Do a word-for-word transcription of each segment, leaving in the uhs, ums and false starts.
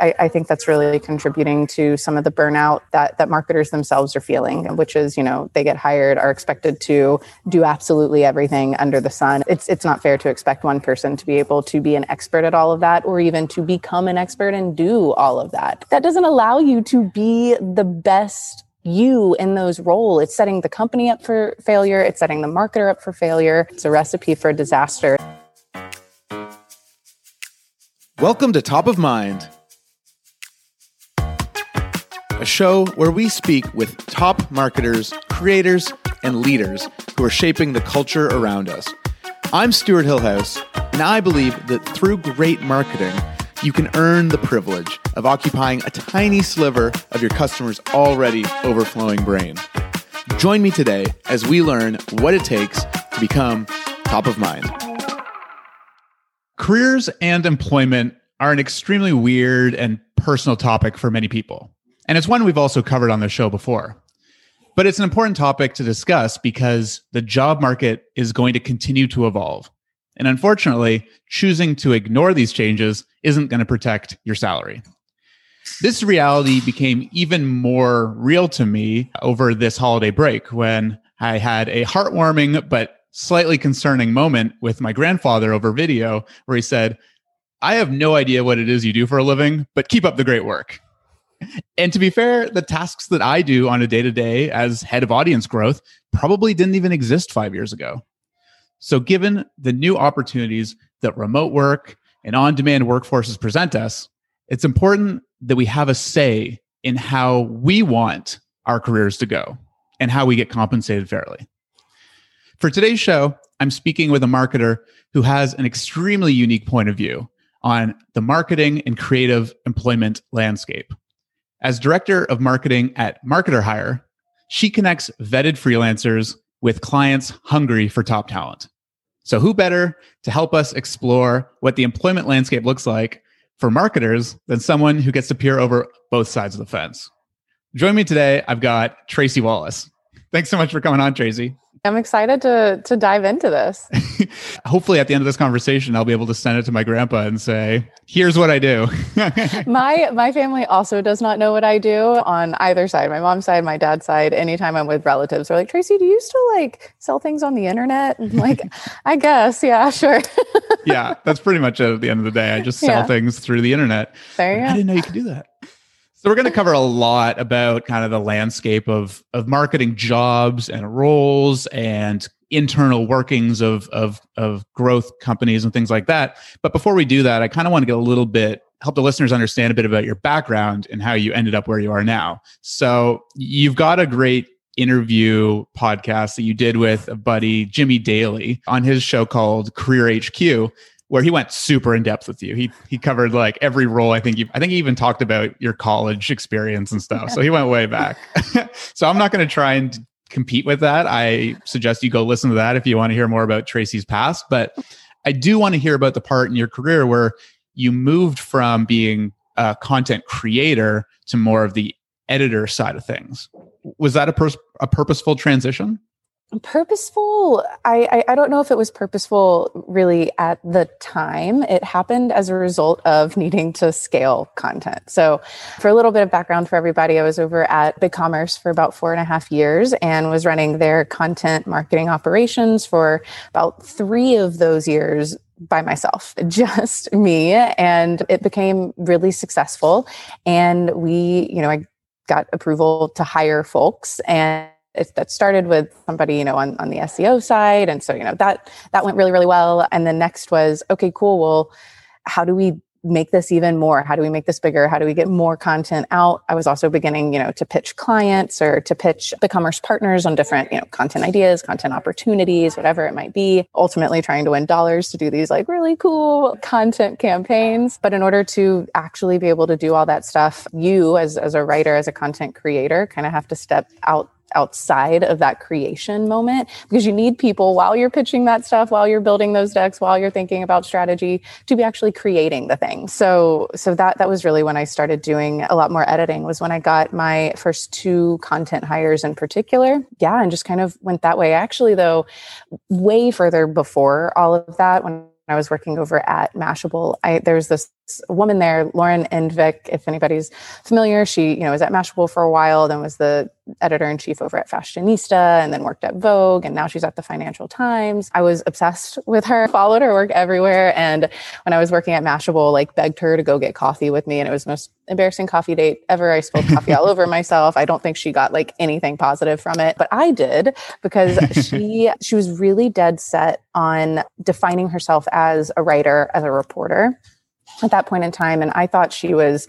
I, I think that's really contributing to some of the burnout that, that marketers themselves are feeling, which is, you know, they get hired, are expected to do absolutely everything under the sun. It's it's not fair to expect one person to be able to be an expert at all of that, or even to become an expert and do all of that. That doesn't allow you to be the best you in those roles. It's setting the company up for failure. It's setting the marketer up for failure. It's a recipe for disaster. Welcome to Top of Mind, a show where we speak with top marketers, creators, and leaders who are shaping the culture around us. I'm Stuart Hillhouse, and I believe that through great marketing, you can earn the privilege of occupying a tiny sliver of your customer's already overflowing brain. Join me today as we learn what it takes to become top of mind. Careers and employment are an extremely weird and personal topic for many people. And it's one we've also covered on the show before. But it's an important topic to discuss because the job market is going to continue to evolve. And unfortunately, choosing to ignore these changes isn't going to protect your salary. This reality became even more real to me over this holiday break when I had a heartwarming but slightly concerning moment with my grandfather over video where he said, "I have no idea what it is you do for a living, but keep up the great work." And to be fair, the tasks that I do on a day-to-day as head of audience growth probably didn't even exist five years ago. So given the new opportunities that remote work and on-demand workforces present us, it's important that we have a say in how we want our careers to go and how we get compensated fairly. For today's show, I'm speaking with a marketer who has an extremely unique point of view on the marketing and creative employment landscape. As Director of Marketing at Marketer Hire, she connects vetted freelancers with clients hungry for top talent. So who better to help us explore what the employment landscape looks like for marketers than someone who gets to peer over both sides of the fence? Join me today, I've got Tracy Wallace. Thanks so much for coming on, Tracy. I'm excited to to dive into this. Hopefully at the end of this conversation, I'll be able to send it to my grandpa and say, here's what I do. my my family also does not know what I do on either side, my mom's side, my dad's side. Anytime I'm with relatives, they're like, Tracy, do you still like sell things on the internet? And I'm like, I guess. Yeah, sure. Yeah, that's pretty much it at the end of the day. I just sell yeah. things through the internet. There you go. I didn't know you could do that. So we're going to cover a lot about kind of the landscape of of marketing jobs and roles and internal workings of of of growth companies and things like that. But before we do that, I kind of want to get a little bit, help the listeners understand a bit about your background and how you ended up where you are now. So you've got a great interview podcast that you did with a buddy, Jimmy Daly, on his show called Career H Q, where he went super in depth with you. He he covered like every role. I think you I think he even talked about your college experience and stuff. Yeah. So he went way back. So I'm not going to try and compete with that. I suggest you go listen to that if you want to hear more about Tracy's past. But I do want to hear about the part in your career where you moved from being a content creator to more of the editor side of things. Was that a pers- a purposeful transition? Purposeful. I, I I don't know if it was purposeful really at the time. It happened as a result of needing to scale content. So for a little bit of background for everybody, I was over at BigCommerce for about four and a half years and was running their content marketing operations for about three of those years by myself, just me. And it became really successful. And we, you know, I got approval to hire folks, and It, that started with somebody, you know, on, on the S E O side. And so, you know, that, that went really, really well. And the next was, okay, cool. Well, how do we make this even more? How do we make this bigger? How do we get more content out? I was also beginning, you know, to pitch clients or to pitch BigCommerce partners on different, you know, content ideas, content opportunities, whatever it might be, ultimately trying to win dollars to do these like really cool content campaigns. But in order to actually be able to do all that stuff, you as, as a writer, as a content creator, kind of have to step out outside of that creation moment, because you need people while you're pitching that stuff, while you're building those decks, while you're thinking about strategy, to be actually creating the thing. So so that that was really when I started doing a lot more editing, was when I got my first two content hires in particular. Yeah, and just kind of went that way. Actually, though, way further before all of that, when I was working over at Mashable. I, there's this woman there, Lauren Indvik, if anybody's familiar. She, you know, was at Mashable for a while, then was the editor-in-chief over at Fashionista, and then worked at Vogue, and now she's at the Financial Times. I was obsessed with her, followed her work everywhere, and when I was working at Mashable, like begged her to go get coffee with me, and it was the most embarrassing coffee date ever. I spilled coffee all over myself. I don't think she got like anything positive from it, but I did, because she she was really dead set on defining herself as a writer, as a reporter at that point in time, and I thought she was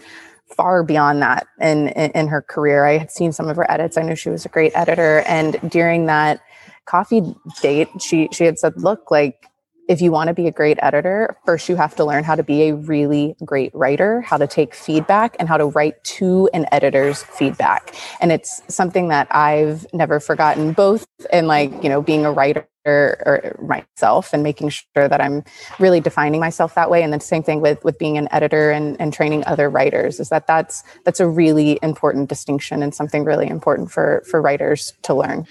far beyond that in, in, in her career. I had seen some of her edits. I knew she was a great editor. And during that coffee date, she, she had said, look, like, if you want to be a great editor, first you have to learn how to be a really great writer, how to take feedback, and how to write to an editor's feedback. And it's something that I've never forgotten, both in, like, you know, being a writer or myself and making sure that I'm really defining myself that way. And the same thing with, with being an editor and, and training other writers, is that that's, that's a really important distinction and something really important for, for writers to learn.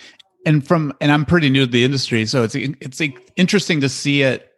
And from, and I'm pretty new to the industry, so it's, it's interesting to see it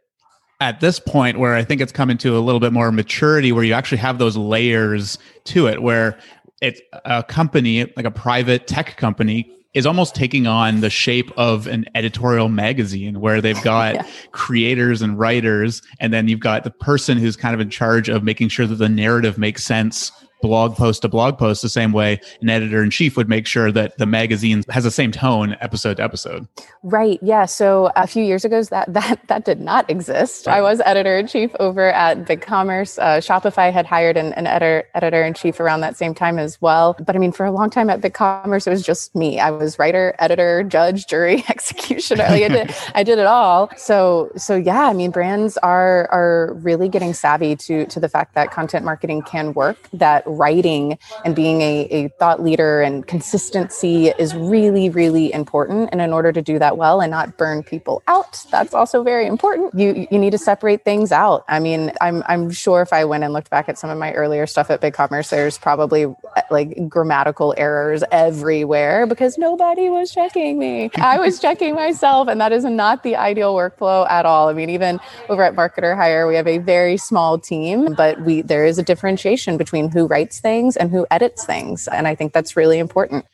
at this point where I think it's coming to a little bit more maturity, where you actually have those layers to it, where it's a company, like a private tech company, is almost taking on the shape of an editorial magazine, where they've got yeah. creators and writers, and then you've got the person who's kind of in charge of making sure that the narrative makes sense blog post to blog post, the same way an editor-in-chief would make sure that the magazine has the same tone episode to episode. Right. Yeah. So a few years ago, that that that did not exist. Right. I was editor-in-chief over at BigCommerce. Uh, Shopify had hired an, an editor, editor-in-chief around that same time as well. But I mean, for a long time at BigCommerce, it was just me. I was writer, editor, judge, jury, executioner. Like I, did, I did it all. So so yeah, I mean, brands are are really getting savvy to, to the fact that content marketing can work, that writing and being a, a thought leader and consistency is really, really important. And in order to do that well and not burn people out, that's also very important. You you need to separate things out. I mean, I'm I'm sure if I went and looked back at some of my earlier stuff at BigCommerce, there's probably like grammatical errors everywhere because nobody was checking me. I was checking myself, and that is not the ideal workflow at all. I mean, even over at Marketer Hire, we have a very small team, but we there is a differentiation between who writes things and who edits things. And I think that's really important.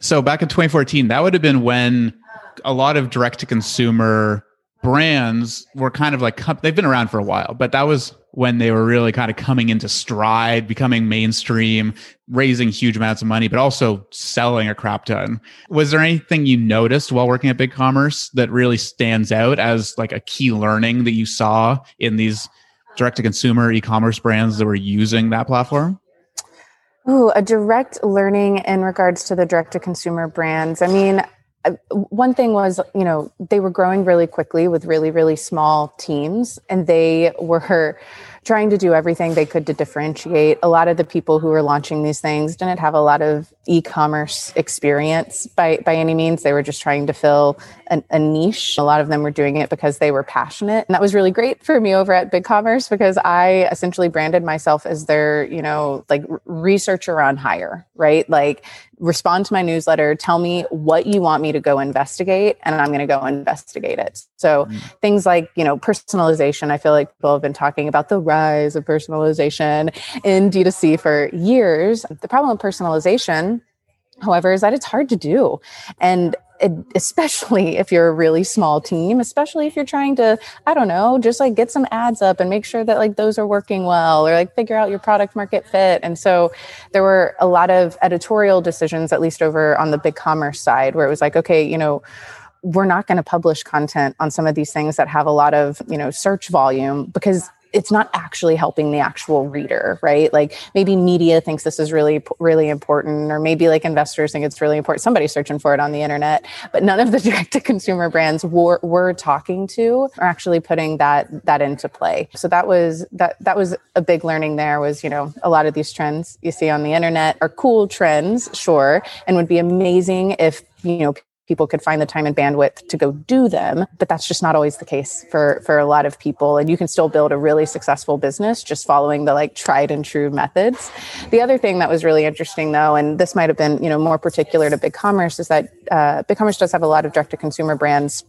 So back in twenty fourteen, that would have been when a lot of direct-to-consumer brands were kind of like, they've been around for a while, but that was when they were really kind of coming into stride, becoming mainstream, raising huge amounts of money, but also selling a crap ton. Was there anything you noticed while working at BigCommerce that really stands out as like a key learning that you saw in these direct-to-consumer e-commerce brands that were using that platform? Ooh, a direct learning in regards to the direct-to-consumer brands. I mean, one thing was, you know, they were growing really quickly with really, really small teams, and they were trying to do everything they could to differentiate. A lot of the people who were launching these things didn't have a lot of e-commerce experience by, by any means. They were just trying to fill an, a niche. A lot of them were doing it because they were passionate. And that was really great for me over at BigCommerce, because I essentially branded myself as their, you know, like researcher on hire, right? Like, respond to my newsletter, tell me what you want me to go investigate, and I'm going to go investigate it. So mm. things like, you know, personalization. I feel like people have been talking about the rise of personalization in D two C for years. The problem with personalization, however, is that it's hard to do. And it, especially if you're a really small team, especially if you're trying to, I don't know, just like get some ads up and make sure that like those are working well, or like figure out your product market fit. And so there were a lot of editorial decisions, at least over on the BigCommerce side, where it was like, okay, you know, we're not going to publish content on some of these things that have a lot of, you know, search volume, because it's not actually helping the actual reader, right? Like maybe media thinks this is really, really important, or maybe like investors think it's really important. Somebody's searching for it on the internet, but none of the direct-to-consumer brands were, we're talking to are actually putting that that into play. So that was that that was a big learning there. Was, you know, a lot of these trends you see on the internet are cool trends, sure, and would be amazing if, you know, people could find the time and bandwidth to go do them, but that's just not always the case for, for a lot of people. And you can still build a really successful business just following the like tried and true methods. The other thing that was really interesting though, and this might've been, you know, more particular to BigCommerce, is that uh, BigCommerce does have a lot of direct to consumer brands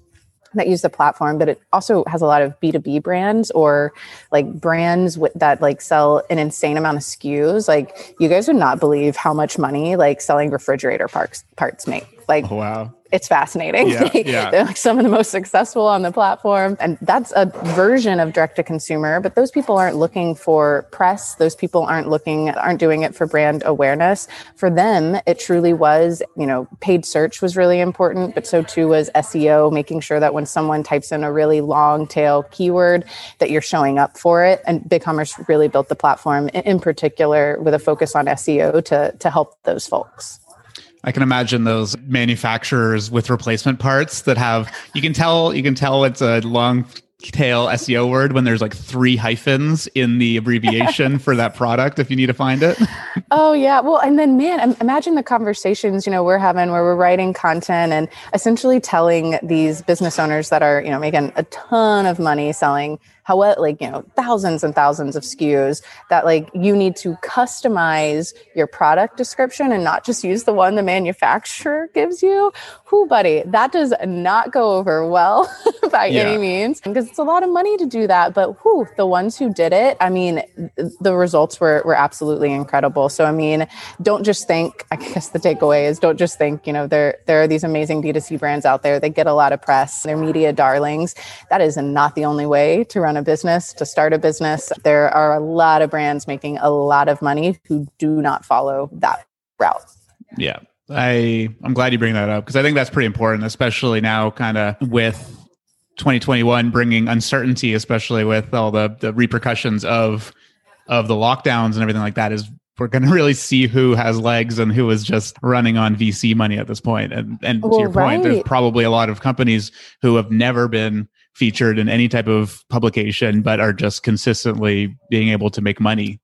that use the platform, but it also has a lot of B two B brands or like brands with, that like sell an insane amount of S K Us. Like you guys would not believe how much money like selling refrigerator parts parts make. Like, oh, wow. It's fascinating. Yeah, yeah. They're like some of the most successful on the platform. And that's a version of direct to consumer, but those people aren't looking for press. Those people aren't looking, aren't doing it for brand awareness. For them, it truly was, you know, paid search was really important, but so too was S E O, making sure that when someone types in a really long tail keyword that you're showing up for it. And BigCommerce really built the platform in particular with a focus on S E O to, to help those folks. I can imagine those manufacturers with replacement parts that have, you can tell, you can tell it's a long tail S E O word when there's like three hyphens in the abbreviation for that product if you need to find it. Oh yeah. Well, and then man, imagine the conversations, you know, we're having where we're writing content and essentially telling these business owners that are, you know, making a ton of money selling how, like, you know, thousands and thousands of S K Us that like you need to customize your product description and not just use the one the manufacturer gives you. Whoo, buddy, that does not go over well by yeah. any means, because it's a lot of money to do that. But whoo, the ones who did it, I mean, the results were, were absolutely incredible. So, I mean, don't just think, I guess the takeaway is don't just think, you know, there, there are these amazing D two C brands out there. They get a lot of press. They're media darlings. That is not the only way to run a business, to start a business. There are a lot of brands making a lot of money who do not follow that route. Yeah. I, I'm glad you bring that up because I think that's pretty important, especially now kind of with twenty twenty-one bringing uncertainty, especially with all the, the repercussions of, of the lockdowns and everything like that. Is we're going to really see who has legs and who is just running on V C money at this point. And, and well, to your right. point, there's probably a lot of companies who have never been featured in any type of publication, but are just consistently being able to make money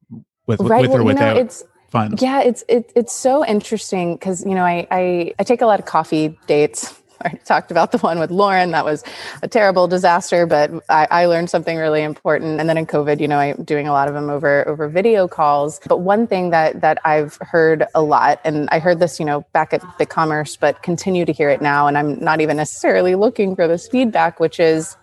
with right. with well, or without you know, funds. Yeah, it's it, it's so interesting because you know I, I I take a lot of coffee dates. I talked about the one with Lauren. That was a terrible disaster, but I, I learned something really important. And then in COVID, you know, I'm doing a lot of them over, over video calls. But one thing that that I've heard a lot, and I heard this, you know, back at BigCommerce, but continue to hear it now. And I'm not even necessarily looking for this feedback, which is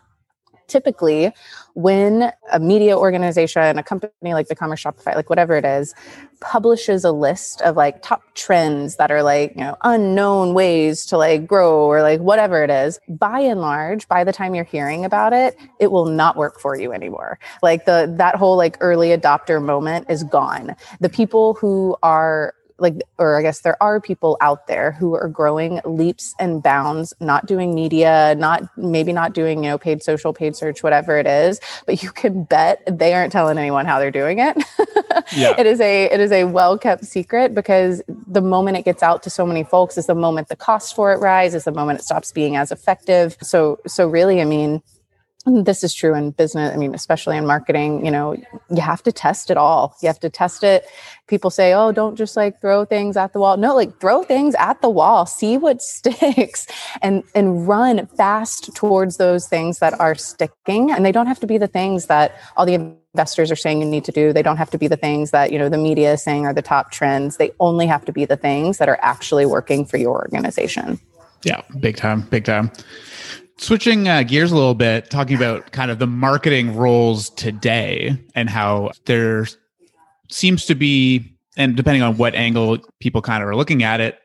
typically when a media organization, a company like BigCommerce, Shopify, like whatever it is, publishes a list of like top trends that are like, you know, unknown ways to like grow or like whatever it is, by and large, by the time you're hearing about it, it will not work for you anymore. Like the, that whole like early adopter moment is gone. The people who are like, or I guess there are people out there who are growing leaps and bounds, not doing media, not maybe not doing, you know, paid social, paid search, whatever it is, but you can bet they aren't telling anyone how they're doing it. Yeah. It is a, it is a well-kept secret because the moment it gets out to so many folks is the moment the cost for it rise, is the moment it stops being as effective. So, so really, I mean, this is true in business. I mean, especially in marketing, you know, you have to test it all. You have to test it. People say, oh, don't just like throw things at the wall. No, like throw things at the wall, see what sticks and, and run fast towards those things that are sticking. And they don't have to be the things that all the investors are saying you need to do. They don't have to be the things that, you know, the media is saying are the top trends. They only have to be the things that are actually working for your organization. Yeah. Big time, big time. Switching uh, gears a little bit, talking about kind of the marketing roles today and how there seems to be, and depending on what angle people kind of are looking at it,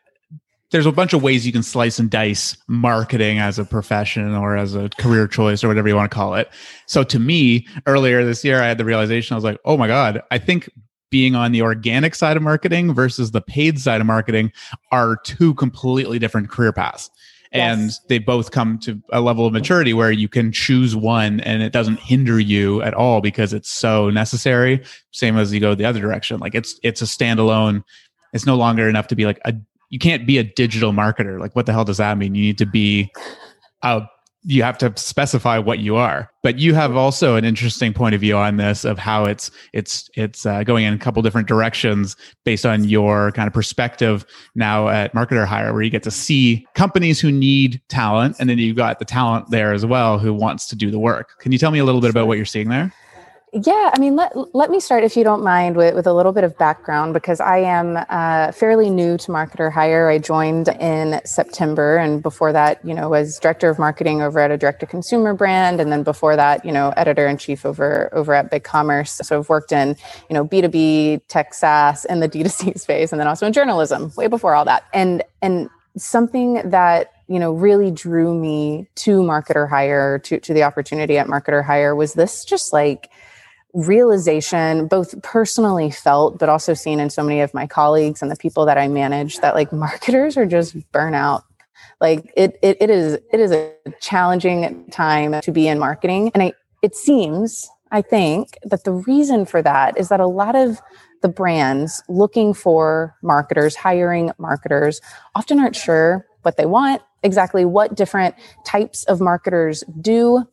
there's a bunch of ways you can slice and dice marketing as a profession or as a career choice or whatever you want to call it. So to me, earlier this year, I had the realization, I was like, oh my God, I think being on the organic side of marketing versus the paid side of marketing are two completely different career paths. And yes. They both come to a level of maturity where you can choose one and it doesn't hinder you at all because it's so necessary. Same as you go the other direction. Like it's it's a standalone. It's no longer enough to be like, a. you can't be a digital marketer. Like what the hell does that mean? You need to be, a, you have to specify what you are. But you have also an interesting point of view on this of how it's it's it's uh, going in a couple different directions based on your kind of perspective now at Marketer Hire, where you get to see companies who need talent, and then you've got the talent there as well who wants to do the work. Can you tell me a little bit about what you're seeing there? Yeah, I mean, let let me start, if you don't mind, with, with a little bit of background, because I am uh, fairly new to Marketer Hire. I joined in September, and before that, you know, was director of marketing over at a direct-to-consumer brand, and then before that, you know, editor-in-chief over over at BigCommerce. So I've worked in, you know, B two B, tech SaaS, and the D two C space, and then also in journalism, way before all that. And and something that, you know, really drew me to Marketer Hire, to to the opportunity at Marketer Hire, was this just like realization, both personally felt, but also seen in so many of my colleagues and the people that I manage, that like marketers are just burnout. Like it, it, it is, it is a challenging time to be in marketing. And I, it seems, I think that the reason for that is that a lot of the brands looking for marketers, hiring marketers, often aren't sure what they want, exactly what different types of marketers do.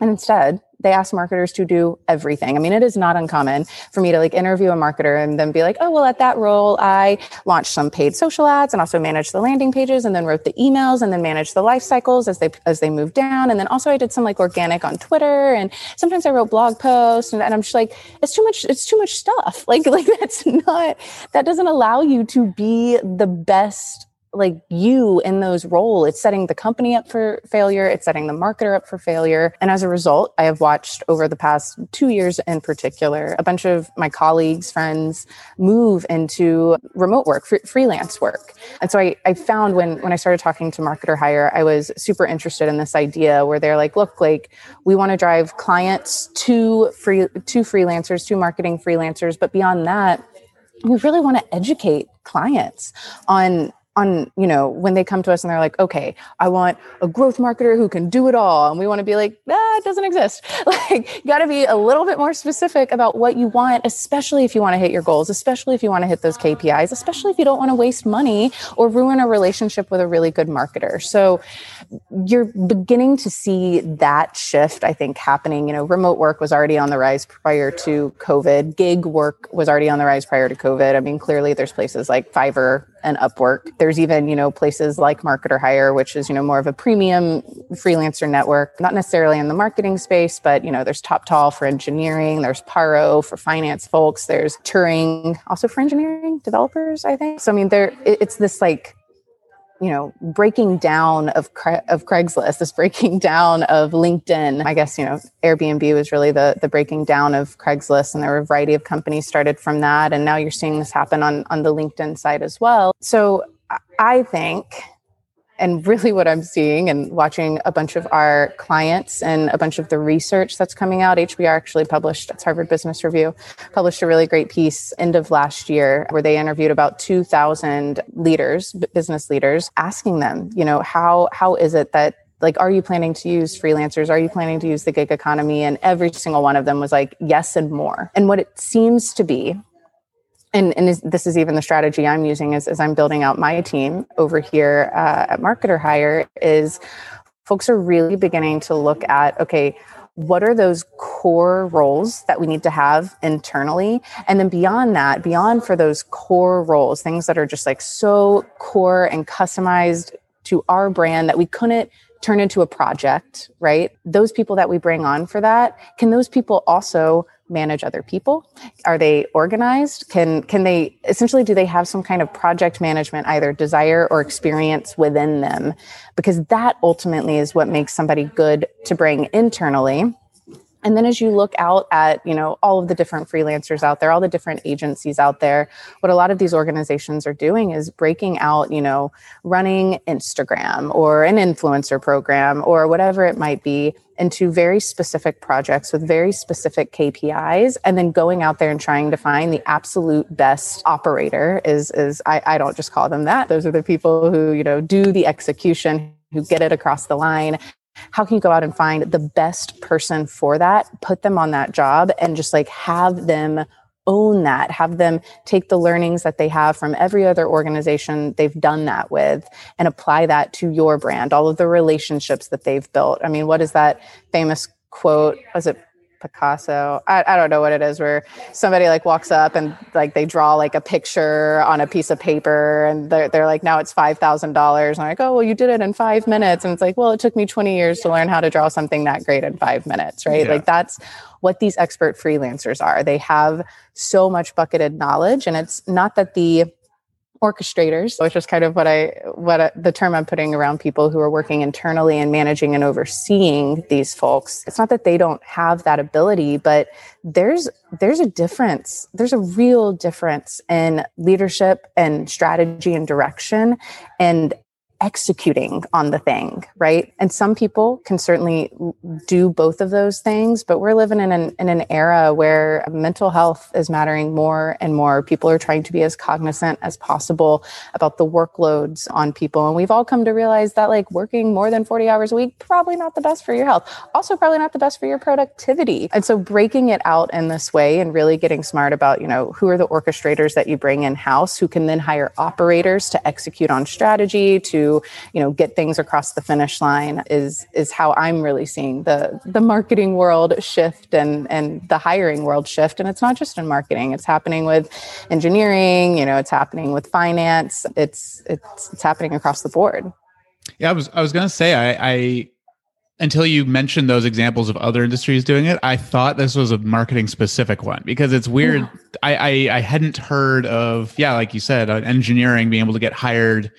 And instead, they ask marketers to do everything. I mean, it is not uncommon for me to like interview a marketer and then be like, oh, well, at that role, I launched some paid social ads and also managed the landing pages and then wrote the emails and then managed the life cycles as they as they moved down. And then also I did some like organic on Twitter, and sometimes I wrote blog posts, and, and I'm just like, it's too much, it's too much stuff. Like, like that's not, that doesn't allow you to be the best like you in those role. It's setting the company up for failure. It's setting the marketer up for failure. And as a result, I have watched over the past two years in particular, a bunch of my colleagues, friends move into remote work, fr- freelance work. And so I, I found when, when I started talking to Marketer Hire, I was super interested in this idea where they're like, look, like we want to drive clients to free, to freelancers, to marketing freelancers. But beyond that, we really want to educate clients on on, you know, when they come to us and they're like, okay, I want a growth marketer who can do it all. And we want to be like, ah, it doesn't exist. Like, you got to be a little bit more specific about what you want, especially if you want to hit your goals, especially if you want to hit those K P Is, especially if you don't want to waste money or ruin a relationship with a really good marketer. So you're beginning to see that shift, I think, happening. You know, remote work was already on the rise prior to COVID. Gig work was already on the rise prior to COVID. I mean, clearly there's places like Fiverr and Upwork. There's even, you know, places like Marketer Hire, which is, you know, more of a premium freelancer network, not necessarily in the marketing space, but, you know, there's TopTal for engineering, there's Paro for finance folks, there's Turing also for engineering developers, I think. So, I mean, there it's this like, you know, breaking down of Cra- of Craigslist, this breaking down of LinkedIn. I guess, you know, Airbnb was really the the breaking down of Craigslist, and there were a variety of companies started from that. And now you're seeing this happen on, on the LinkedIn side as well. So I think, and really what I'm seeing and watching a bunch of our clients and a bunch of the research that's coming out, H B R actually published, that's Harvard Business Review, published a really great piece end of last year where they interviewed about two thousand leaders, business leaders, asking them, you know, how how is it that, like, are you planning to use freelancers? Are you planning to use the gig economy? And every single one of them was like, yes and more. And what it seems to be, And, and is, this is even the strategy I'm using as, as I'm building out my team over here uh, at Marketer Hire, is folks are really beginning to look at, okay, what are those core roles that we need to have internally? And then beyond that, beyond for those core roles, things that are just like so core and customized to our brand that we couldn't turn into a project, right? Those people that we bring on for that, can those people also manage other people? Are they organized? Can can they essentially, do they have some kind of project management, either desire or experience within them? Because that ultimately is what makes somebody good to bring internally. And then as you look out at, you know, all of the different freelancers out there, all the different agencies out there, what a lot of these organizations are doing is breaking out, you know, running Instagram or an influencer program or whatever it might be into very specific projects with very specific K P Is, and then going out there and trying to find the absolute best operator is, is I, I don't just call them that. Those are the people who, you know, do the execution, who get it across the line. How can you go out and find the best person for that, put them on that job, and just like have them own that, have them take the learnings that they have from every other organization they've done that with and apply that to your brand, all of the relationships that they've built. I mean, what is that famous quote? Was it Picasso? I, I don't know what it is, where somebody like walks up and like they draw like a picture on a piece of paper and they're, they're like, now it's five thousand dollars. And I'm like, oh, well, you did it in five minutes. And it's like, well, it took me twenty years to learn how to draw something that great in five minutes, right? Yeah. Like that's what these expert freelancers are. They have so much bucketed knowledge, and it's not that the orchestrators, which is kind of what I, what I, the term I'm putting around people who are working internally and managing and overseeing these folks. It's not that they don't have that ability, but there's, there's a difference. There's a real difference in leadership and strategy and direction and executing on the thing, right? And some people can certainly do both of those things, but we're living in an, in an era where mental health is mattering more and more. People are trying to be as cognizant as possible about the workloads on people. And we've all come to realize that like working more than forty hours a week, probably not the best for your health. Also probably not the best for your productivity. And so breaking it out in this way and really getting smart about, you know, who are the orchestrators that you bring in-house, who can then hire operators to execute on strategy, to you know, get things across the finish line is is how I'm really seeing the the marketing world shift and and the hiring world shift. And it's not just in marketing; it's happening with engineering. You know, it's happening with finance. It's it's it's happening across the board. Yeah, I was I was gonna say I, I until you mentioned those examples of other industries doing it, I thought this was a marketing specific one because it's weird. Yeah. I, I I hadn't heard of yeah, like you said, engineering being able to get hired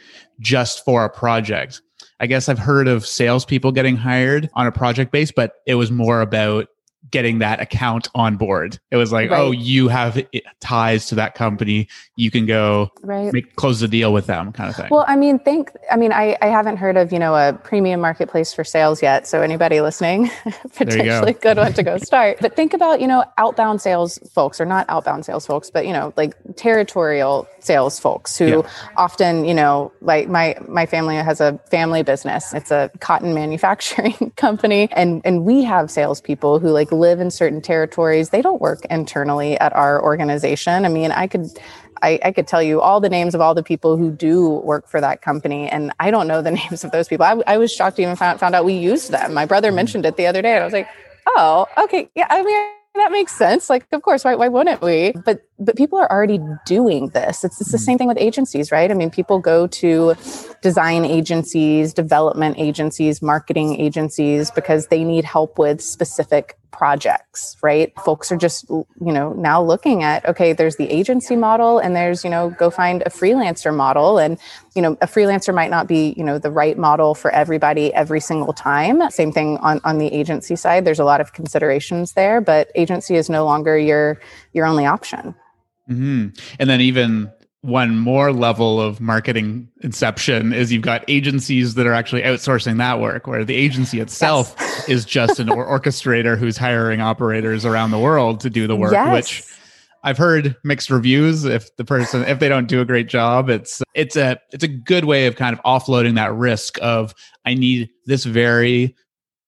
just for a project. I guess I've heard of salespeople getting hired on a project base, but it was more about getting that account on board. It was like, right. Oh, you have ties to that company. You can go right. make, close the deal with them kind of thing. Well, I mean, think, I mean, I, I haven't heard of, you know, a premium marketplace for sales yet. So anybody listening, potentially go. Good one to go start. But think about, you know, outbound sales folks, or not outbound sales folks, but, you know, like territorial sales folks who yeah. often, you know, like my, my family has a family business. It's a cotton manufacturing company. And, and we have salespeople who like, live in certain territories. They don't work internally at our organization. I mean, I could I, I could tell you all the names of all the people who do work for that company, and I don't know the names of those people. I, I was shocked to even found, found out we used them. My brother mentioned it the other day, and I was like, oh, okay. Yeah, I mean, that makes sense. Like, of course, why, why wouldn't we? But but people are already doing this. It's, it's the same thing with agencies, right? I mean, people go to design agencies, development agencies, marketing agencies, because they need help with specific projects, right? Folks are just, you know, now looking at, okay, there's the agency model and there's, you know, go find a freelancer model. And, you know, a freelancer might not be, you know, the right model for everybody every single time. Same thing on, on the agency side. There's a lot of considerations there, but agency is no longer your, your only option. Mm-hmm. And then even one more level of marketing inception is you've got agencies that are actually outsourcing that work, where the agency itself yes. is just an or- orchestrator who's hiring operators around the world to do the work, yes. which I've heard mixed reviews. If the person, if they don't do a great job, it's, it's a, it's a good way of kind of offloading that risk of, I need this very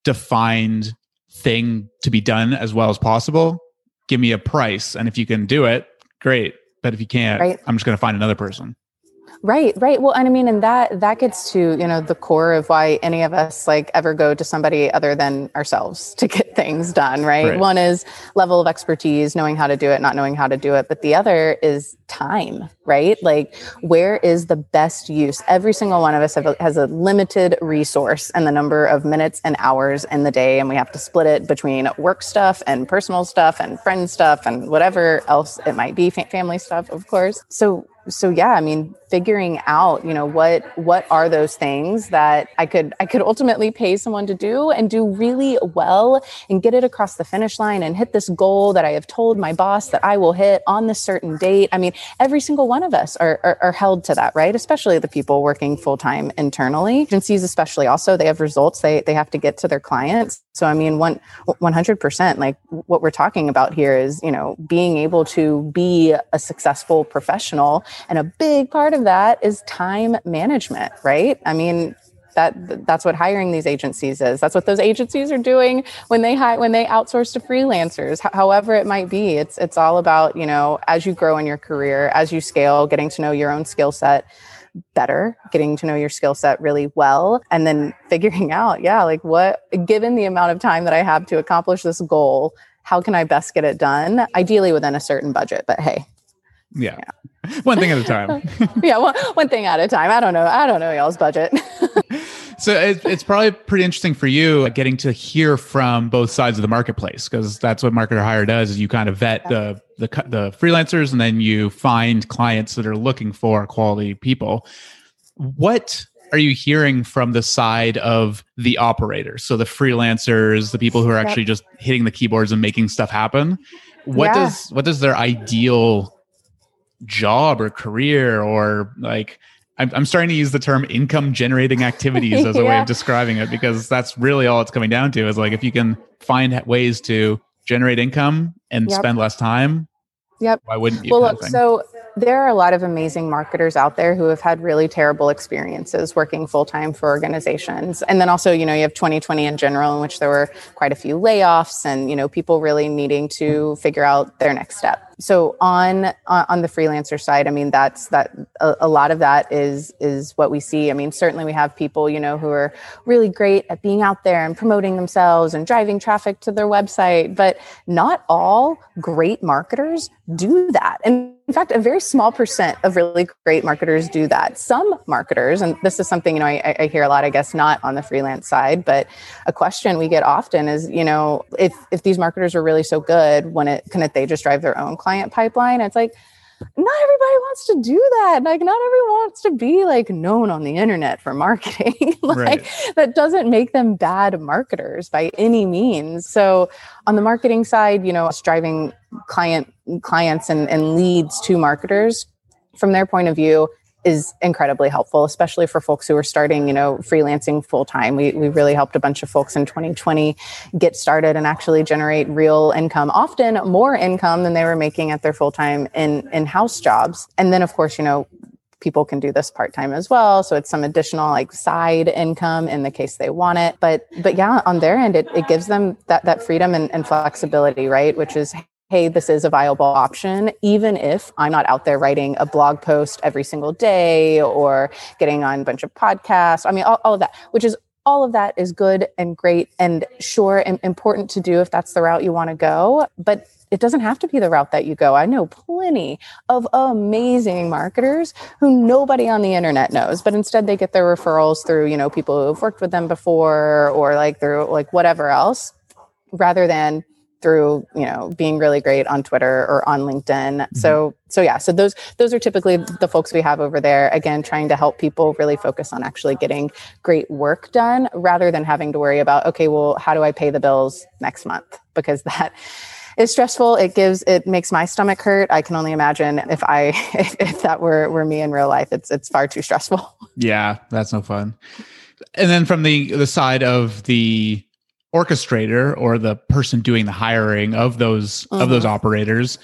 defined thing to be done as well as possible. Give me a price. And if you can do it, great. But if you can't, right. I'm just going to find another person. Right, right. Well, and I mean, and that that gets to, you know, the core of why any of us like ever go to somebody other than ourselves to get things done, right? right? One is level of expertise, knowing how to do it, not knowing how to do it. But the other is time, right? Like, where is the best use? Every single one of us have a, has a limited resource and the number of minutes and hours in the day. And we have to split it between work stuff and personal stuff and friend stuff and whatever else it might be, family stuff, of course. So So yeah, I mean, figuring out, you know, what what are those things that I could I could ultimately pay someone to do and do really well and get it across the finish line and hit this goal that I have told my boss that I will hit on this certain date. I mean, every single one of us are are, are held to that, right? Especially the people working full time internally. Agencies, especially, also they have results they they have to get to their clients. So I mean, one one hundred percent. Like what we're talking about here is, you know, being able to be a successful professional. And a big part of that is time management, right? I mean, that that's what hiring these agencies is. That's what those agencies are doing when they hire, when they outsource to freelancers, H- however it might be. It's it's all about, you know, as you grow in your career, as you scale, getting to know your own skill set better, getting to know your skill set really well, and then figuring out, yeah, like what, given the amount of time that I have to accomplish this goal, how can I best get it done? Ideally within a certain budget, but hey. Yeah. yeah. One thing at a time. yeah. One, one thing at a time. I don't know. I don't know y'all's budget. So it's, it's probably pretty interesting for you getting to hear from both sides of the marketplace, because that's what Marketer Hire does, is you kind of vet the, the the freelancers and then you find clients that are looking for quality people. What are you hearing from the side of the operators? So the freelancers, the people who are actually just hitting the keyboards and making stuff happen. What yeah. does what does their ideal job or career, or like, I'm, I'm starting to use the term income generating activities as a yeah. way of describing it, because that's really all it's coming down to, is like, if you can find ways to generate income and yep. spend less time, yep. why wouldn't you? Well, look, so there are a lot of amazing marketers out there who have had really terrible experiences working full-time for organizations. And then also, you know, you have twenty twenty in general, in which there were quite a few layoffs and, you know, people really needing to figure out their next step. So on on the freelancer side, I mean, that's that a, a lot of that is is what we see. I mean, certainly we have people, you know, who are really great at being out there and promoting themselves and driving traffic to their website, but not all great marketers do that. And in fact, a very small percent of really great marketers do that. Some marketers, and this is something, you know, I, I hear a lot, I guess, not on the freelance side, but a question we get often is, you know, if if these marketers are really so good, when it couldn't they just drive their own clients? Client pipeline? It's like, not everybody wants to do that. Like, not everyone wants to be like known on the internet for marketing. Like, right. That doesn't make them bad marketers by any means. So on the marketing side, you know, driving client clients and, and leads to marketers from their point of view is incredibly helpful, especially for folks who are starting, you know, freelancing full time. We we really helped a bunch of folks in twenty twenty get started and actually generate real income, often more income than they were making at their full time in in-house jobs. And then, of course, you know, people can do this part time as well. So it's some additional like side income in the case they want it. But but yeah, on their end, it it gives them that that freedom and, and flexibility, right? Which is, hey, this is a viable option, even if I'm not out there writing a blog post every single day or getting on a bunch of podcasts. I mean, all, all of that, which is all of that is good and great and sure and important to do if that's the route you want to go. But it doesn't have to be the route that you go. I know plenty of amazing marketers who nobody on the internet knows, but instead they get their referrals through, you know, people who've worked with them before or like through like whatever else, rather than through, you know, being really great on Twitter or on LinkedIn. Mm-hmm. So, so yeah, so those, those are typically the folks we have over there. Again, trying to help people really focus on actually getting great work done rather than having to worry about, okay, well, how do I pay the bills next month? Because that is stressful. It gives, it makes my stomach hurt. I can only imagine if I, if, if that were, were me in real life, it's, it's far too stressful. Yeah. That's no fun. And then from the, the side of the orchestrator or the person doing the hiring of those mm-hmm. of those operators,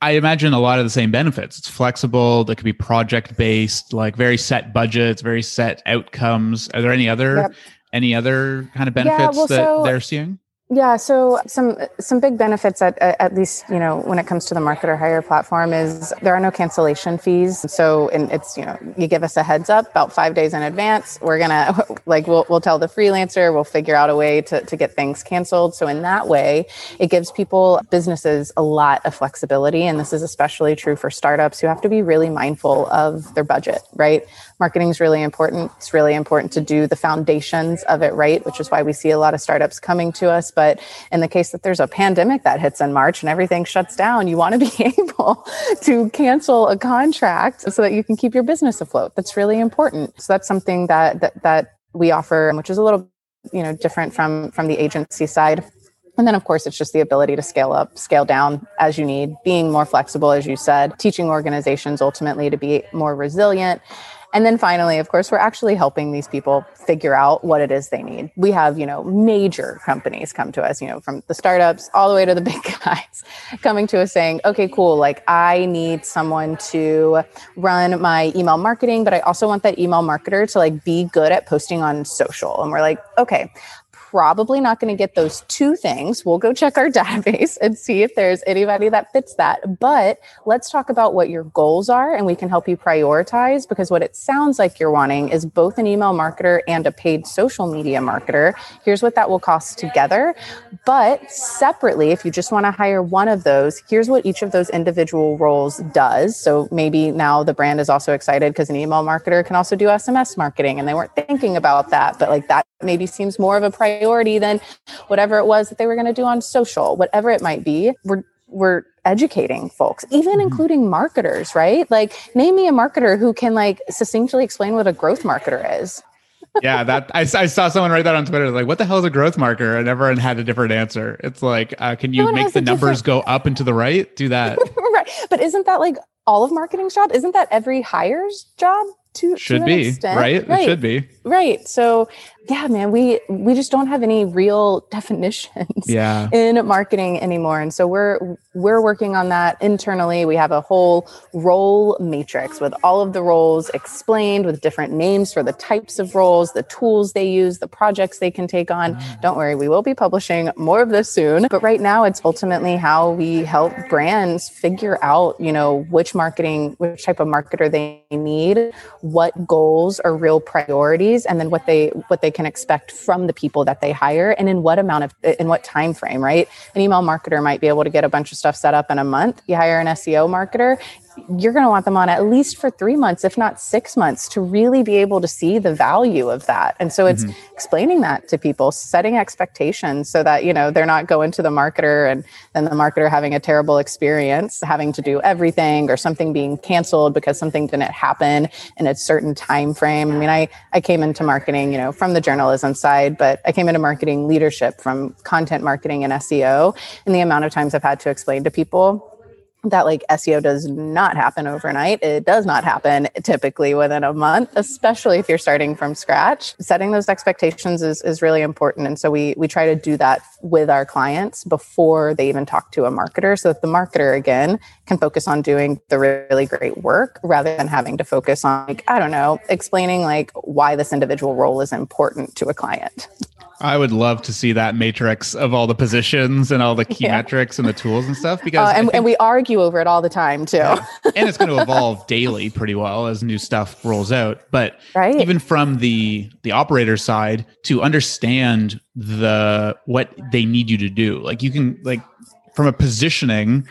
I imagine a lot of the same benefits. It's flexible. That could be project based, like very set budgets, very set outcomes. Are there any other yep. any other kind of benefits yeah, well, that so- they're seeing? Yeah, so some some big benefits at at least, you know, when it comes to the Marketer Hire platform is there are no cancellation fees. So and it's, you know, you give us a heads up about five days in advance. We're going to like we'll we'll tell the freelancer, we'll figure out a way to to get things canceled. So in that way, it gives people, businesses, a lot of flexibility, and this is especially true for startups who have to be really mindful of their budget, right? Marketing is really important. It's really important to do the foundations of it right, which is why we see a lot of startups coming to us. But But in the case that there's a pandemic that hits in March and everything shuts down, you want to be able to cancel a contract so that you can keep your business afloat. That's really important. So that's something that that, that we offer, which is a little, you know, different from, from the agency side. And then, of course, it's just the ability to scale up, scale down as you need, being more flexible, as you said, teaching organizations ultimately to be more resilient. And then finally, of course, we're actually helping these people figure out what it is they need. We have, you know, major companies come to us, you know, from the startups all the way to the big guys coming to us saying, okay, cool. Like, I need someone to run my email marketing, but I also want that email marketer to like be good at posting on social. And we're like, okay, probably not going to get those two things. We'll go check our database and see if there's anybody that fits that. But let's talk about what your goals are, and we can help you prioritize, because what it sounds like you're wanting is both an email marketer and a paid social media marketer. Here's what that will cost together. But separately, if you just want to hire one of those, here's what each of those individual roles does. So maybe now the brand is also excited because an email marketer can also do S M S marketing, and they weren't thinking about that, but like that maybe seems more of a priority than whatever it was that they were going to do on social, whatever it might be. We're, we're educating folks, even mm-hmm. including marketers, right? Like, name me a marketer who can like succinctly explain what a growth marketer is. Yeah, that I, I saw someone write that on Twitter. Like, what the hell is a growth marketer? And everyone had a different answer. It's like, uh, can you make the numbers different... go up and to the right? Do that. Right. But isn't that like all of marketing's job? Isn't that every hire's job? To, should to be, right? right? It should be. Right. So yeah, man, we, we just don't have any real definitions yeah. in marketing anymore. And so we're, we're working on that internally. We have a whole role matrix with all of the roles explained, with different names for the types of roles, the tools they use, the projects they can take on. Mm. Don't worry, we will be publishing more of this soon. But right now it's ultimately how we help brands figure out, you know, which marketing, which type of marketer they need, what goals are real priorities, and then what they what they can expect from the people that they hire, and in what amount of in what time frame, right? An email marketer might be able to get a bunch of stuff set up in a month. You hire an S E O marketer, you're going to want them on at least for three months, if not six months, to really be able to see the value of that. And so it's mm-hmm. explaining that to people, setting expectations so that, you know, they're not going to the marketer and then the marketer having a terrible experience, having to do everything, or something being canceled because something didn't happen in a certain time frame. I mean, I, I came into marketing, you know, from the journalism side, but I came into marketing leadership from content marketing and S E O. And the amount of times I've had to explain to people that like S E O does not happen overnight. It does not happen typically within a month, especially if you're starting from scratch. Setting those expectations is, is really important. And so we we try to do that with our clients before they even talk to a marketer, so that the marketer, again, can focus on doing the really great work rather than having to focus on, like, I don't know, explaining like why this individual role is important to a client. I would love to see that matrix of all the positions and all the key yeah. metrics and the tools and stuff, because uh, and, think, and we argue over it all the time too. Yeah. And it's going to evolve daily pretty well as new stuff rolls out. But right. even from the the operator side, to understand the what they need you to do, like you can like from a positioning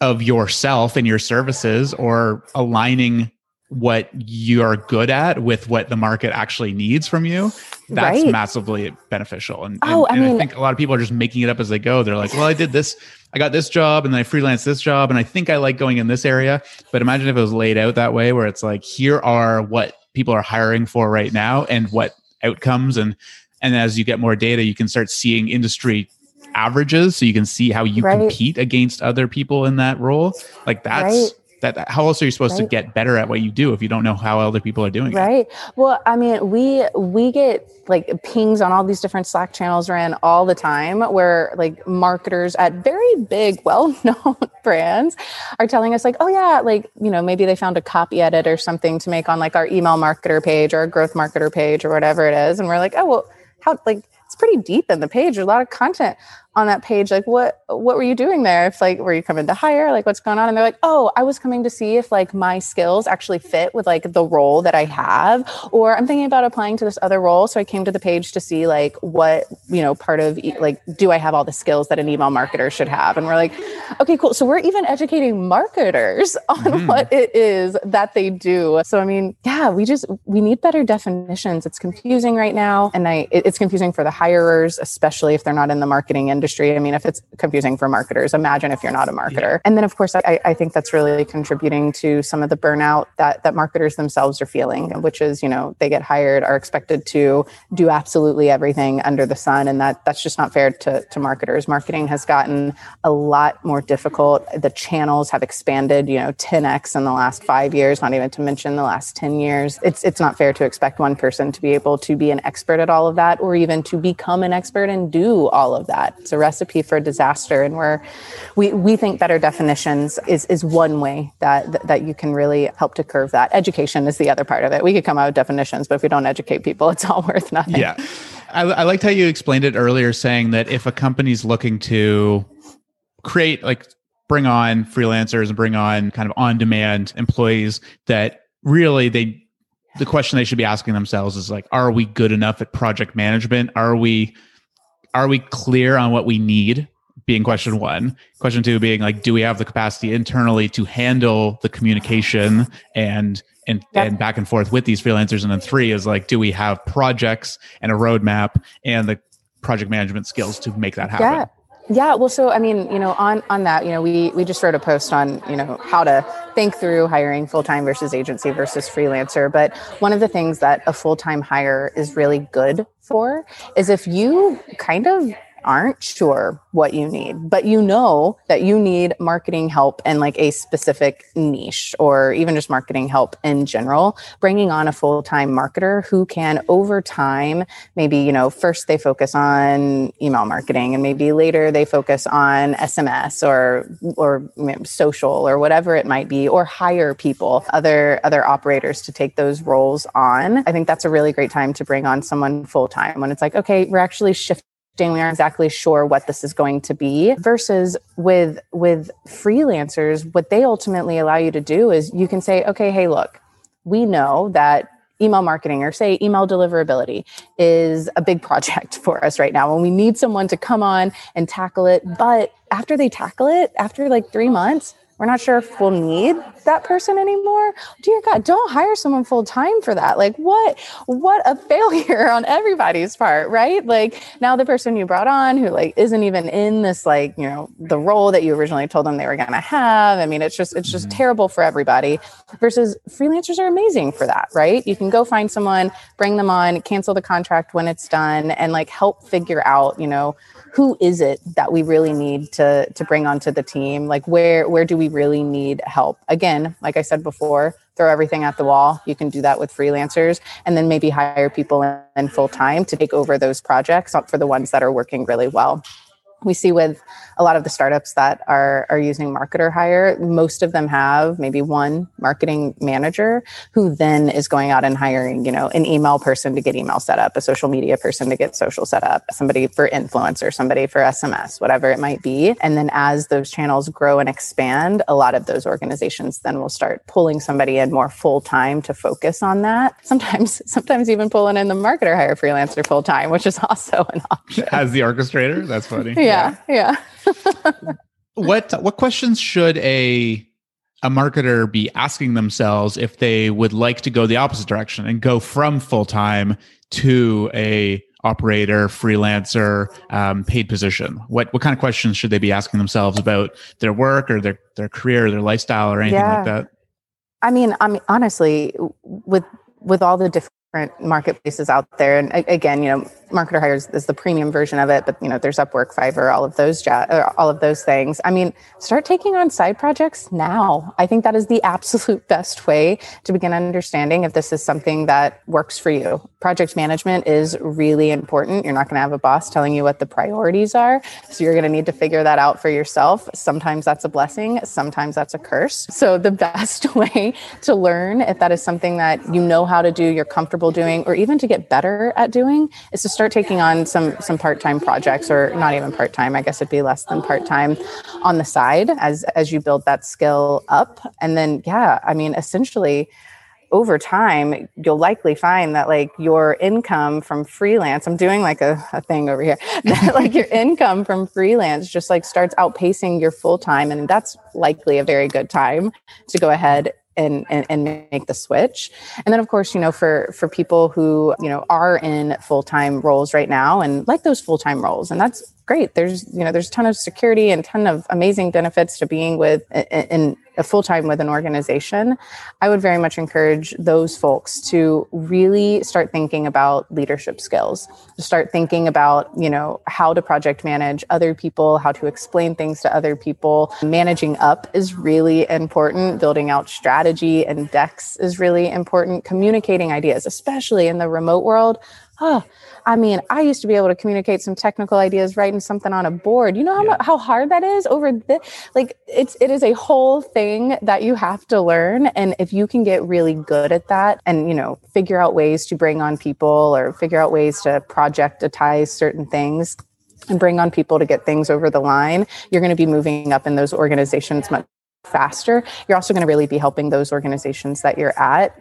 of yourself and your services, or aligning what you are good at with what the market actually needs from you, that's right. massively beneficial. And, oh, and, I, and mean, I think a lot of people are just making it up as they go. They're like, well, I did this, I got this job, and then I freelanced this job, and I think I like going in this area. But imagine if it was laid out that way, where it's like, here are what people are hiring for right now and what outcomes. And, and as you get more data, you can start seeing industry averages. So you can see how you right. compete against other people in that role. Like that's... Right. That, how else are you supposed right. to get better at what you do if you don't know how other people are doing right. it? Right. Well, I mean, we we get like pings on all these different Slack channels we're in all the time, where like marketers at very big, well-known brands are telling us like, oh yeah, like, you know, maybe they found a copy edit or something to make on like our email marketer page or our growth marketer page or whatever it is. And we're like, oh, well, how, like, it's pretty deep in the page. There's a lot of content on that page. Like, what, what were you doing there? If like, were you coming to hire? Like, what's going on? And they're like, oh, I was coming to see if like my skills actually fit with like the role that I have, or I'm thinking about applying to this other role. So I came to the page to see like what, you know, part of e- like, do I have all the skills that an email marketer should have? And we're like, okay, cool. So we're even educating marketers on mm. what it is that they do. So, I mean, yeah, we just, we need better definitions. It's confusing right now. And I, it, it's confusing for the hirers, especially if they're not in the marketing industry. I mean, if it's confusing for marketers, imagine if you're not a marketer. And then, of course, I, I think that's really contributing to some of the burnout that that marketers themselves are feeling, which is, you know, they get hired, are expected to do absolutely everything under the sun. And that that's just not fair to, to marketers. Marketing has gotten a lot more difficult. The channels have expanded, you know, ten X in the last five years, not even to mention the last ten years. It's, it's not fair to expect one person to be able to be an expert at all of that, or even to be become an expert and do all of that. It's a recipe for disaster. And we're, we we think better definitions is is one way that that you can really help to curve that. Education is the other part of it. We could come out with definitions, but if we don't educate people, it's all worth nothing. Yeah. I, I liked how you explained it earlier, saying that if a company's looking to create, like bring on freelancers and bring on kind of on-demand employees, that really they, the question they should be asking themselves is like, are we good enough at project management? Are we, are we clear on what we need? Being question one. Question two being like, do we have the capacity internally to handle the communication and and, yep. and back and forth with these freelancers? And then three is like, do we have projects and a roadmap and the project management skills to make that happen? Yeah. Yeah. Well, so, I mean, you know, on, on that, you know, we, we just wrote a post on, you know, how to think through hiring full-time versus agency versus freelancer. But one of the things that a full-time hire is really good for is if you kind of aren't sure what you need, but you know that you need marketing help and like a specific niche, or even just marketing help in general, bringing on a full-time marketer who can over time, maybe, you know, first they focus on email marketing and maybe later they focus on S M S or, or you know, social or whatever it might be, or hire people, other, other operators to take those roles on. I think that's a really great time to bring on someone full-time when it's like, okay, we're actually shifting. We aren't exactly sure what this is going to be. Versus with with freelancers, what they ultimately allow you to do is you can say, okay, hey, look, we know that email marketing, or say email deliverability, is a big project for us right now, and we need someone to come on and tackle it. But after they tackle it, after like three months, we're not sure if we'll need that person anymore. Dear God, don't hire someone full time for that. Like what, what a failure on everybody's part, right? Like now the person you brought on who like isn't even in this, like, you know, the role that you originally told them they were going to have. I mean, it's just, it's just mm-hmm. terrible for everybody. Versus freelancers are amazing for that, right? You can go find someone, bring them on, cancel the contract when it's done, and like help figure out, you know, who is it that we really need to, to bring onto the team? Like where, where do we really need help? Again, like I said before, throw everything at the wall. You can do that with freelancers, and then maybe hire people in full time to take over those projects for the ones that are working really well. We see with a lot of the startups that are are using Marketer Hire, most of them have maybe one marketing manager who then is going out and hiring, you know, an email person to get email set up, a social media person to get social set up, somebody for influencer, somebody for S M S, whatever it might be. And then as those channels grow and expand, a lot of those organizations then will start pulling somebody in more full time to focus on that. Sometimes, sometimes even pulling in the Marketer Hire freelancer full time, which is also an option. As the orchestrator, that's funny. Yeah, yeah. What what questions should a a marketer be asking themselves if they would like to go the opposite direction and go from full time to a operator, freelancer, um, paid position? What what kind of questions should they be asking themselves about their work or their their career or their lifestyle or anything yeah. like that? I mean, I mean, honestly, with with all the different marketplaces out there. And again, you know, Marketer Hire is, is the premium version of it, but you know, there's Upwork, Fiverr, all of those, jo- or all of those things. I mean, start taking on side projects now. I think that is the absolute best way to begin understanding if this is something that works for you. Project management is really important. You're not going to have a boss telling you what the priorities are. So you're going to need to figure that out for yourself. Sometimes that's a blessing. Sometimes that's a curse. So the best way to learn if that is something that you know how to do, you're comfortable doing, or even to get better at doing, is to start taking on some some part-time projects, or not even part-time, I guess it'd be less than part-time, on the side as as you build that skill up. And then yeah, I mean, essentially over time, you'll likely find that like your income from freelance, I'm doing like a, a thing over here, that like your income from freelance just like starts outpacing your full-time. And that's likely a very good time to go ahead And, and and make the switch. And then, of course, you know, for for people who, you know, are in full-time roles right now and like those full-time roles, and that's great. There's, you know, there's a ton of security and ton of amazing benefits to being with in a full-time with an organization. I would very much encourage those folks to really start thinking about leadership skills, to start thinking about, you know, how to project manage other people, how to explain things to other people. Managing up is really important. Building out strategy and decks is really important. Communicating ideas, especially in the remote world. oh, I mean, I used to be able to communicate some technical ideas, writing something on a board. You know how, yeah. how hard that is over the, like it's, it is a whole thing that you have to learn. And if you can get really good at that and, you know, figure out ways to bring on people or figure out ways to projectize certain things and bring on people to get things over the line, you're going to be moving up in those organizations much faster. You're also going to really be helping those organizations that you're at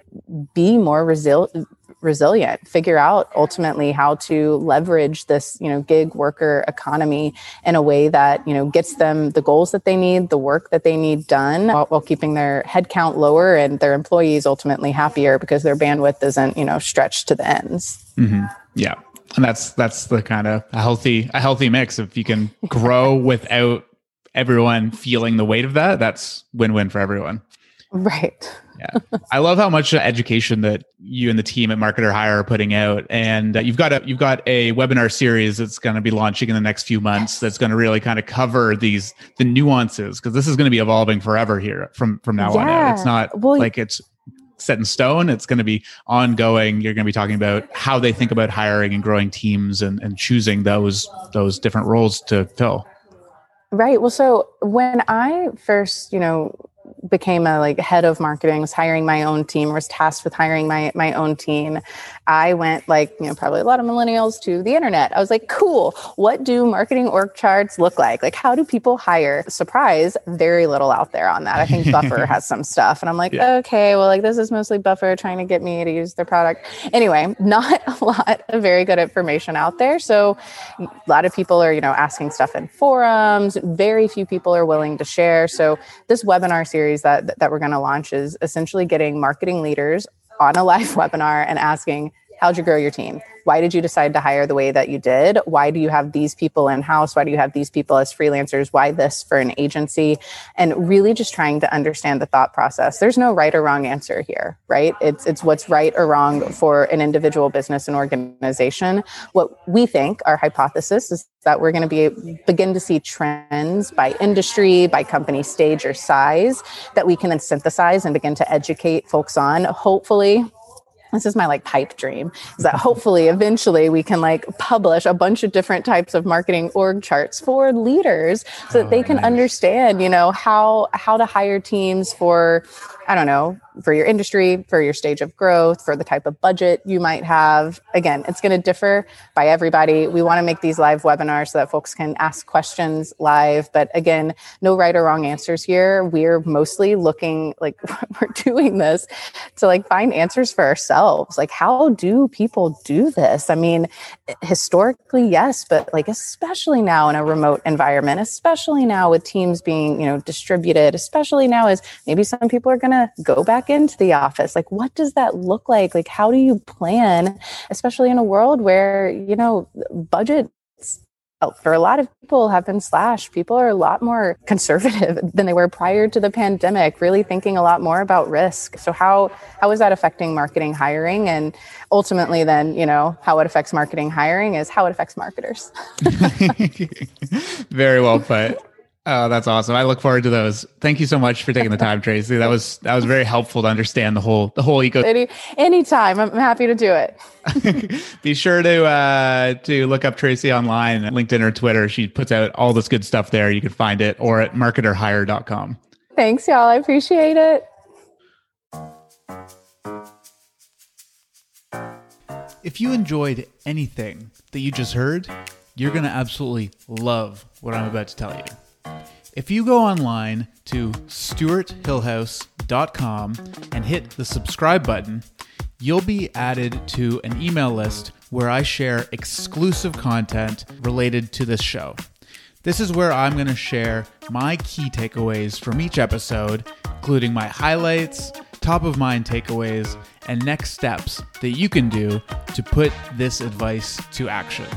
be more resilient. resilient, figure out ultimately how to leverage this, you know, gig worker economy in a way that, you know, gets them the goals that they need, the work that they need done while, while keeping their headcount lower and their employees ultimately happier because their bandwidth isn't, you know, stretched to the ends. Mm-hmm. Yeah. And that's, that's the kind of a healthy, a healthy mix. If you can grow without everyone feeling the weight of that, that's win-win for everyone. Right. Yeah. I love how much education that you and the team at Marketer Hire are putting out. And uh, you've got a, you've got a webinar series that's going to be launching in the next few months. That's going to really kind of cover these, the nuances, because this is going to be evolving forever here from, from now yeah. on out. It's not well, like it's set in stone. It's going to be ongoing. You're going to be talking about how they think about hiring and growing teams and, and choosing those, those different roles to fill. Right. Well, so when I first, you know, became a like head of marketing, was hiring my own team, was tasked with hiring my, my own team. I went like, you know, probably a lot of millennials to the internet. I was like, cool. What do marketing org charts look like? Like, how do people hire? Surprise, very little out there on that. I think Buffer has some stuff. And I'm like, yeah. okay, well, like this is mostly Buffer trying to get me to use their product. Anyway, not a lot of very good information out there. So a lot of people are, you know, asking stuff in forums. Very few people are willing to share. So this webinar series that that we're going to launch is essentially getting marketing leaders on a live webinar and asking, how'd you grow your team? Why did you decide to hire the way that you did? Why do you have these people in-house? Why do you have these people as freelancers? Why this for an agency? And really just trying to understand the thought process. There's no right or wrong answer here, right? It's it's what's right or wrong for an individual business and organization. What we think, our hypothesis, is that we're going to be begin to see trends by industry, by company stage or size that we can then synthesize and begin to educate folks on, hopefully. This is my like pipe dream, is that hopefully eventually we can like publish a bunch of different types of marketing org charts for leaders so that they can understand, you know, how, how to hire teams for, I don't know, for your industry, for your stage of growth, for the type of budget you might have. Again, it's going to differ by everybody. We want to make these live webinars so that folks can ask questions live. But again, no right or wrong answers here. We're mostly looking, like we're doing this to like find answers for ourselves. Like, how do people do this? I mean, historically, yes, but like, especially now in a remote environment, especially now with teams being, you know, distributed, especially now as maybe some people are going to go back into the office. Like, what does that look like? Like, how do you plan, especially in a world where, you know, budgets for a lot of people have been slashed. People are a lot more conservative than they were prior to the pandemic, really thinking a lot more about risk. So how, how is that affecting marketing hiring? And ultimately then, you know, how it affects marketing hiring is how it affects marketers. Very well put. Oh, that's awesome. I look forward to those. Thank you so much for taking the time, Tracy. That was that was very helpful to understand the whole the whole ecosystem. Any anytime. I'm happy to do it. Be sure to uh, to look up Tracy online, LinkedIn or Twitter. She puts out all this good stuff there. You can find it or at marketer hire dot com. Thanks, y'all. I appreciate it. If you enjoyed anything that you just heard, you're going to absolutely love what I'm about to tell you. If you go online to stuart hillhouse dot com and hit the subscribe button, you'll be added to an email list where I share exclusive content related to this show. This is where I'm going to share my key takeaways from each episode, including my highlights, top of mind takeaways, and next steps that you can do to put this advice to action.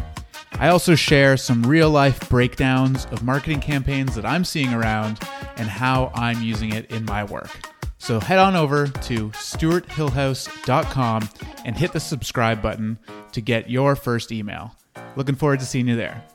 I also share some real-life breakdowns of marketing campaigns that I'm seeing around and how I'm using it in my work. So head on over to stuart hillhouse dot com and hit the subscribe button to get your first email. Looking forward to seeing you there.